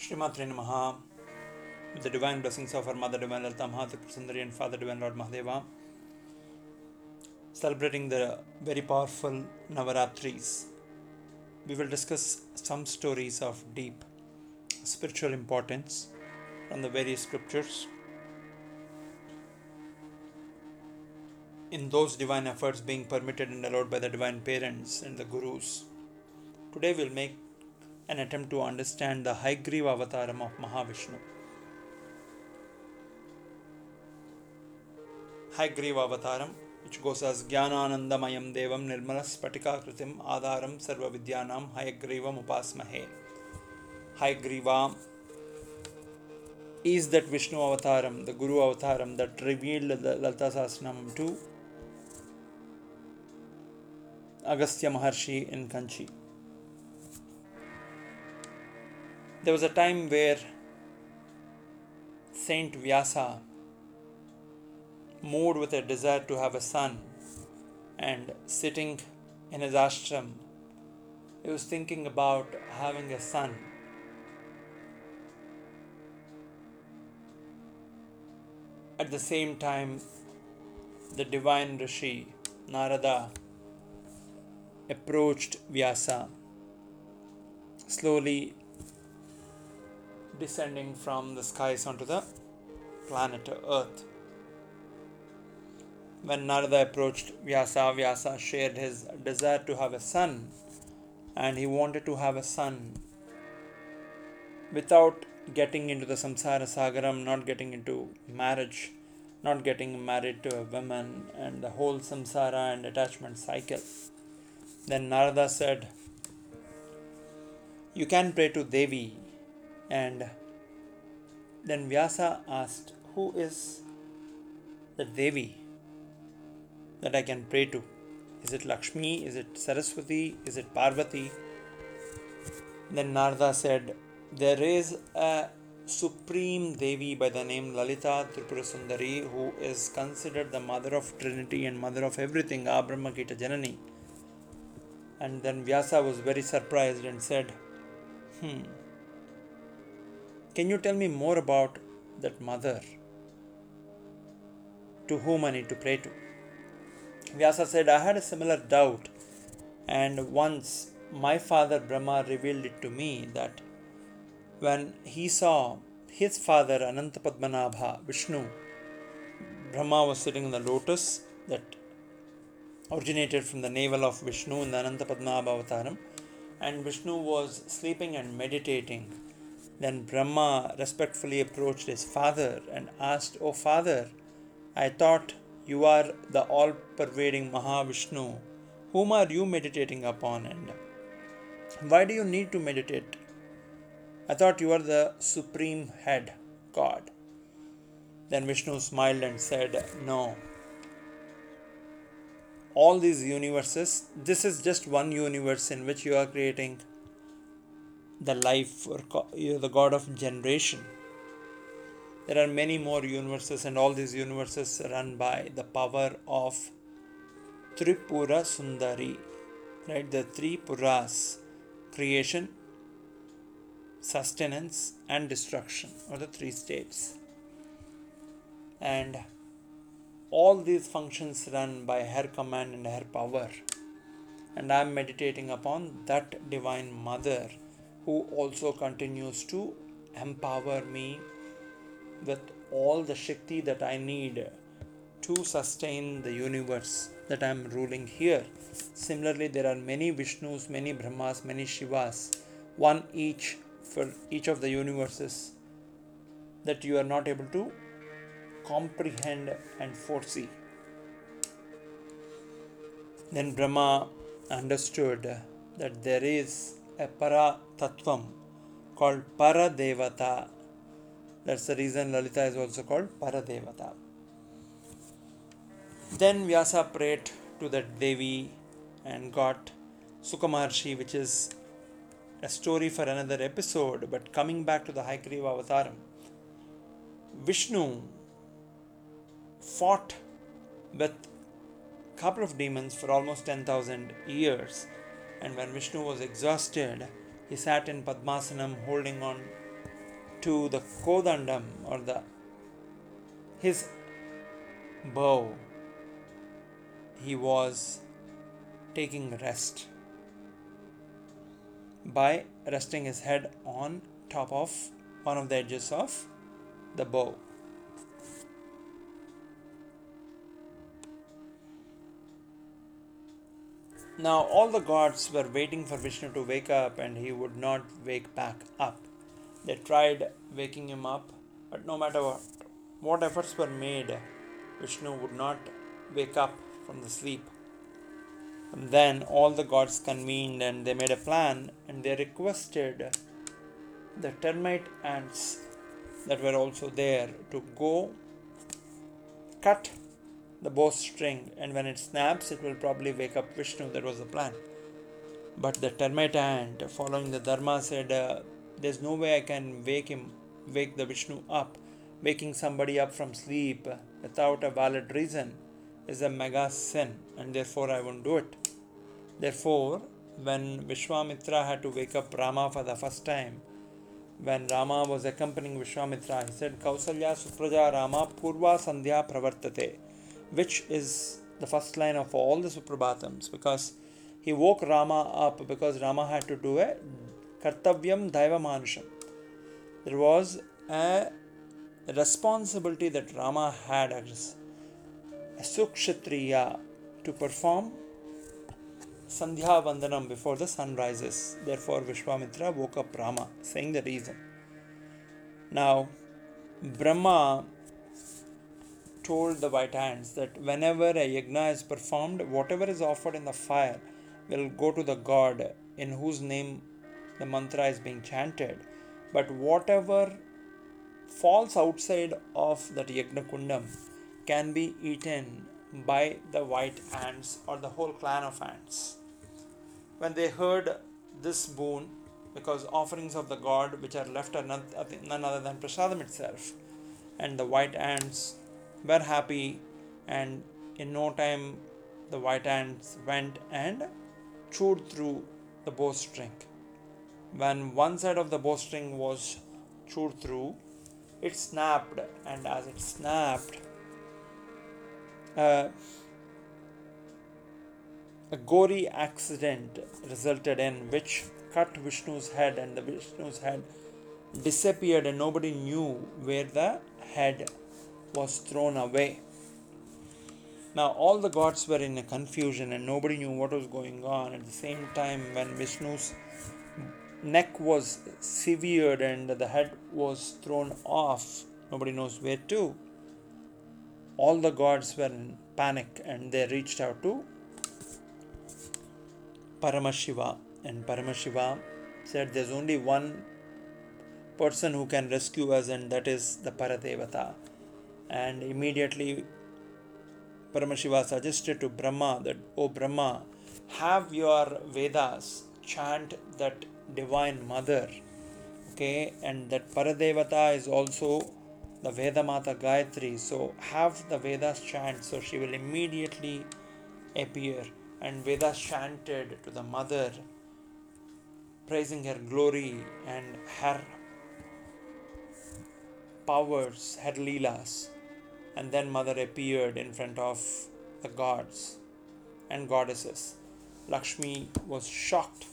Srimatre Namaha, with the divine blessings of our Mother Divine Lalita Mahati Tripurasundari and Father Divine Lord Mahadeva, celebrating the very powerful Navaratris, we will discuss some stories of deep spiritual importance from the various scriptures. In those divine efforts being permitted and allowed by the divine parents and the gurus, today we will make an attempt to understand the Hayagriva Avataram of Mahavishnu. Hayagriva Avataram, which goes as Jnana Ananda Mayam Devam Nirmala Spatika Kritim Adharam Sarva Vidyanam Hayagriva Upasmahe. Hayagriva is that Vishnu Avataram, the Guru Avataram that revealed the Lalita Sahasranamam to Agastya Maharshi in Kanchi. There was a time where Saint Vyasa moved with a desire to have a son, and sitting in his ashram, he was thinking about having a son. At the same time, the divine Rishi, Narada, approached Vyasa, slowly descending from the skies onto the planet Earth. When Narada approached Vyasa, Vyasa shared his desire to have a son, and he wanted to have a son without getting into the Samsara Sagaram, not getting into marriage, not getting married to a woman, and the whole samsara and attachment cycle. Then Narada said, "You can pray to Devi." And then Vyasa asked, "Who is the Devi that I can pray to? Is it Lakshmi? Is it Saraswati? Is it Parvati?" Then Narada said, "There is a supreme Devi by the name Lalita Tripurasundari, who is considered the mother of Trinity and mother of everything, Abramagita Janani." And then Vyasa was very surprised and said, "Can you tell me more about that mother to whom I need to pray to?" Vyasa said, "I had a similar doubt, and once my father Brahma revealed it to me that when he saw his father Anantapadmanabhavataram, Vishnu, Brahma was sitting in the lotus that originated from the navel of Vishnu in the Anantapadmanabhavataram, and Vishnu was sleeping and meditating. Then Brahma respectfully approached his father and asked, 'O father, I thought you are the all-pervading Mahavishnu. Whom are you meditating upon, and why do you need to meditate? I thought you are the supreme head, God.' Then Vishnu smiled and said, 'No. All these universes, this is just one universe in which you are creating the life, or the God of generation. There are many more universes, and all these universes run by the power of Tripura Sundari, right? The three Puras, creation, sustenance, and destruction, or the three states. And all these functions run by her command and her power. And I am meditating upon that divine mother, who also continues to empower me with all the Shakti that I need to sustain the universe that I am ruling here. Similarly, there are many Vishnus, many Brahmas, many Shivas, one each for each of the universes that you are not able to comprehend and foresee.' Then Brahma understood that there is a para tattvam called Paradevata. That's the reason Lalita is also called Paradevata." Then Vyasa prayed to that Devi and got Sukamarshi, which is a story for another episode. But coming back to the Hayagriva Avataram, Vishnu fought with a couple of demons for almost 10,000 years. And when Vishnu was exhausted, he sat in Padmasanam holding on to the Kodandam or his bow, he was taking rest by resting his head on top of one of the edges of the bow. Now all the gods were waiting for Vishnu to wake up, and he would not wake back up. They tried waking him up, but no matter what efforts were made, Vishnu would not wake up from the sleep. And then all the gods convened and they made a plan, and they requested the termite ants that were also there to go cut the bowstring, and when it snaps, it will probably wake up Vishnu. That was the plan. But the termite ant, following the Dharma, said, there's no way I can wake the Vishnu up. Waking somebody up from sleep without a valid reason is a mega sin, and therefore I won't do it. Therefore, when Vishwamitra had to wake up Rama for the first time, when Rama was accompanying Vishwamitra, he said, Kausalya Supraja Rama Purva Sandhya Pravartate, which is the first line of all the Suprabhatams, because he woke Rama up because Rama had to do a Kartavyam Daiva manasham. There was a responsibility that Rama had as a Sukshatriya to perform Sandhya Vandanam before the sun rises. Therefore, Vishwamitra woke up Rama, saying the reason. Now, Brahma told the white ants that whenever a yagna is performed, whatever is offered in the fire will go to the god in whose name the mantra is being chanted, but whatever falls outside of that yagna kundam can be eaten by the white ants or the whole clan of ants. When they heard this boon, because offerings of the god which are left are none other than prasadam itself, and the white ants were happy, and in no time the white ants went and chewed through the bowstring. When one side of the bowstring was chewed through, it snapped, and as it snapped, a gory accident resulted in which cut Vishnu's head, and the Vishnu's head disappeared, and nobody knew where the head was thrown away. Now all the gods were in a confusion, and nobody knew what was going on. At the same time, when Vishnu's neck was severed and the head was thrown off, nobody knows where to. All the gods were in panic, and they reached out to Paramashiva, and Paramashiva said, there's only one person who can rescue us, and that is the Paradevata. And immediately Paramashiva suggested to Brahma that, oh Brahma, have your Vedas chant that Divine Mother, okay, and that Paradevata is also the Vedamata Gayatri, so have the Vedas chant, so she will immediately appear. And Vedas chanted to the mother, praising her glory and her powers, her leelas, and then mother appeared in front of the gods and goddesses. Lakshmi was shocked,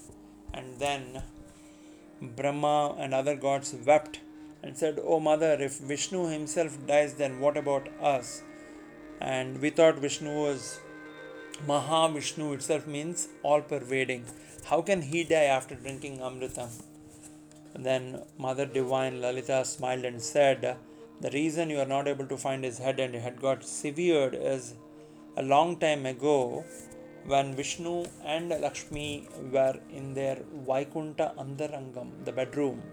and then Brahma and other gods wept and said, oh mother, if Vishnu himself dies, then what about us? And we thought Vishnu was Mahavishnu, itself means all pervading. How can he die after drinking Amritam? And then Mother Divine Lalita smiled and said, the reason you are not able to find his head and it had got severed is a long time ago, when Vishnu and Lakshmi were in their Vaikunta Andarangam, the bedroom.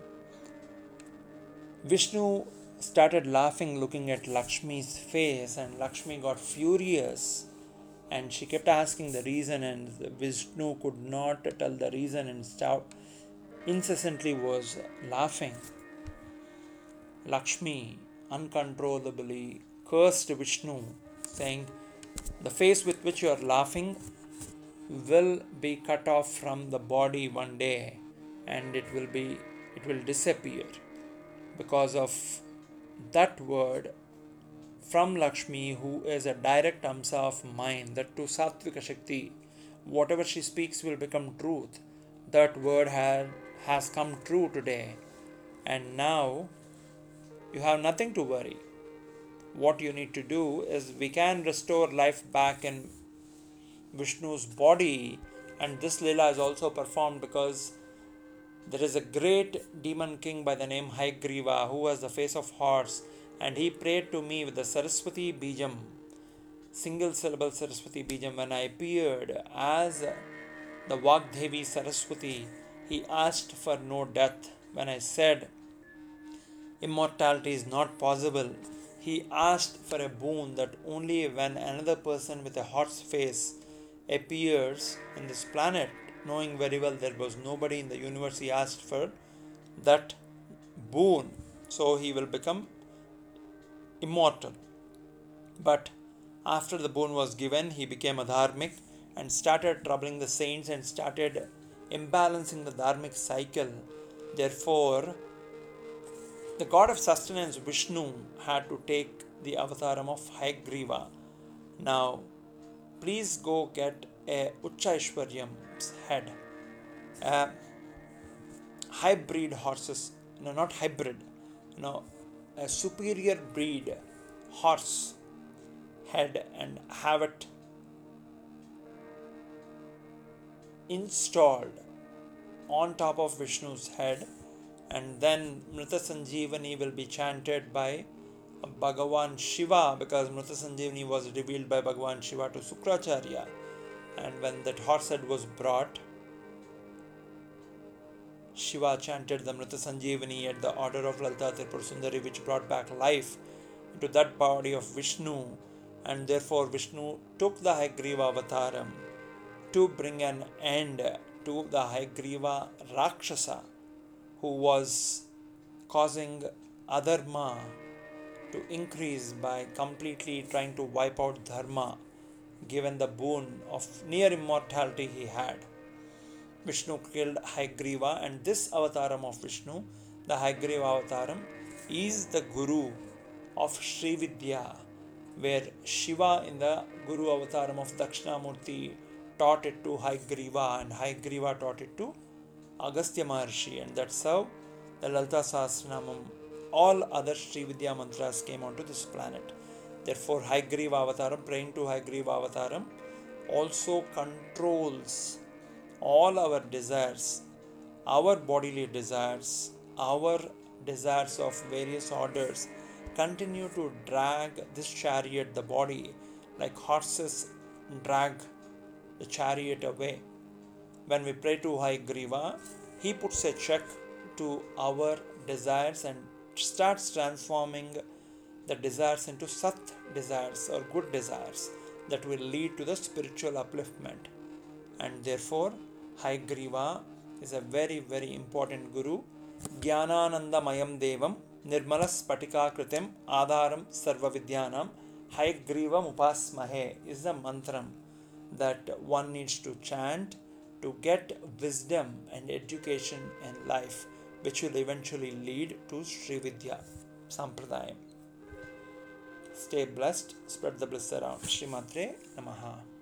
Vishnu started laughing, looking at Lakshmi's face, and Lakshmi got furious, and she kept asking the reason, and Vishnu could not tell the reason and incessantly was laughing. Lakshmi uncontrollably cursed Vishnu, saying, the face with which you are laughing will be cut off from the body one day, and it will disappear. because of that word from Lakshmi, who is a direct amsa of mind, that to Satvika Shakti, whatever she speaks will become truth. That word has come true today, and now you have nothing to worry. What you need to do is, we can restore life back in Vishnu's body, and this Leela is also performed because there is a great demon king by the name Hayagriva who has the face of horse, and he prayed to me with the Saraswati Bijam, single syllable Saraswati Bijam. When I appeared as the Vagdevi Saraswati, he asked for no death. When I said immortality is not possible, he asked for a boon that only when another person with a horse face appears in this planet, knowing very well there was nobody in the universe, he asked for that boon, so he will become immortal. But after the boon was given, he became adharmic and started troubling the saints and started imbalancing the dharmic cycle. Therefore, the god of sustenance Vishnu had to take the avataram of Hayagriva. Now, please go get a Uchaishwaryam's head. A superior breed horse head, and have it installed on top of Vishnu's head, and then Mrita Sanjeevani will be chanted by Bhagavan Shiva, because Mrita Sanjeevani was revealed by Bhagavan Shiva to Sukracharya. And when that horse head was brought, Shiva chanted the Mrita Sanjeevani at the order of Lalita Tripurasundari, which brought back life into that body of Vishnu, and therefore Vishnu took the Hayagriva Avataram to bring an end to the Hayagriva Rakshasa, who was causing adharma to increase by completely trying to wipe out dharma, given the boon of near immortality he had. Vishnu killed Hayagriva, and this avataram of Vishnu, the Hayagriva Avataram, is the guru of Sri Vidya, where Shiva in the Guru Avataram of Dakshinamurti taught it to Hayagriva, and Hayagriva taught it to Agastya Maharshi, and that's how the Lalita Sahasranamam, all other Sri Vidya mantras came onto this planet. Therefore, Hayagriva Avataram, praying to Hayagriva Avataram, also controls all our desires, our bodily desires, our desires of various orders. Continue to drag this chariot, the body, like horses drag the chariot away. When we pray to Hayagriva, he puts a check to our desires and starts transforming the desires into Sat desires or good desires that will lead to the spiritual upliftment. And therefore, Hayagriva is a very, very important guru. Jnana Ananda Mayam Devam Nirmala Spatika Kritim Adharam Sarva Vidyanam Hayagriva Upasmahe is the mantram that one needs to chant to get wisdom and education in life, which will eventually lead to Sri Vidya Sampradayam. Stay blessed, spread the bliss around. Srimatre Namaha.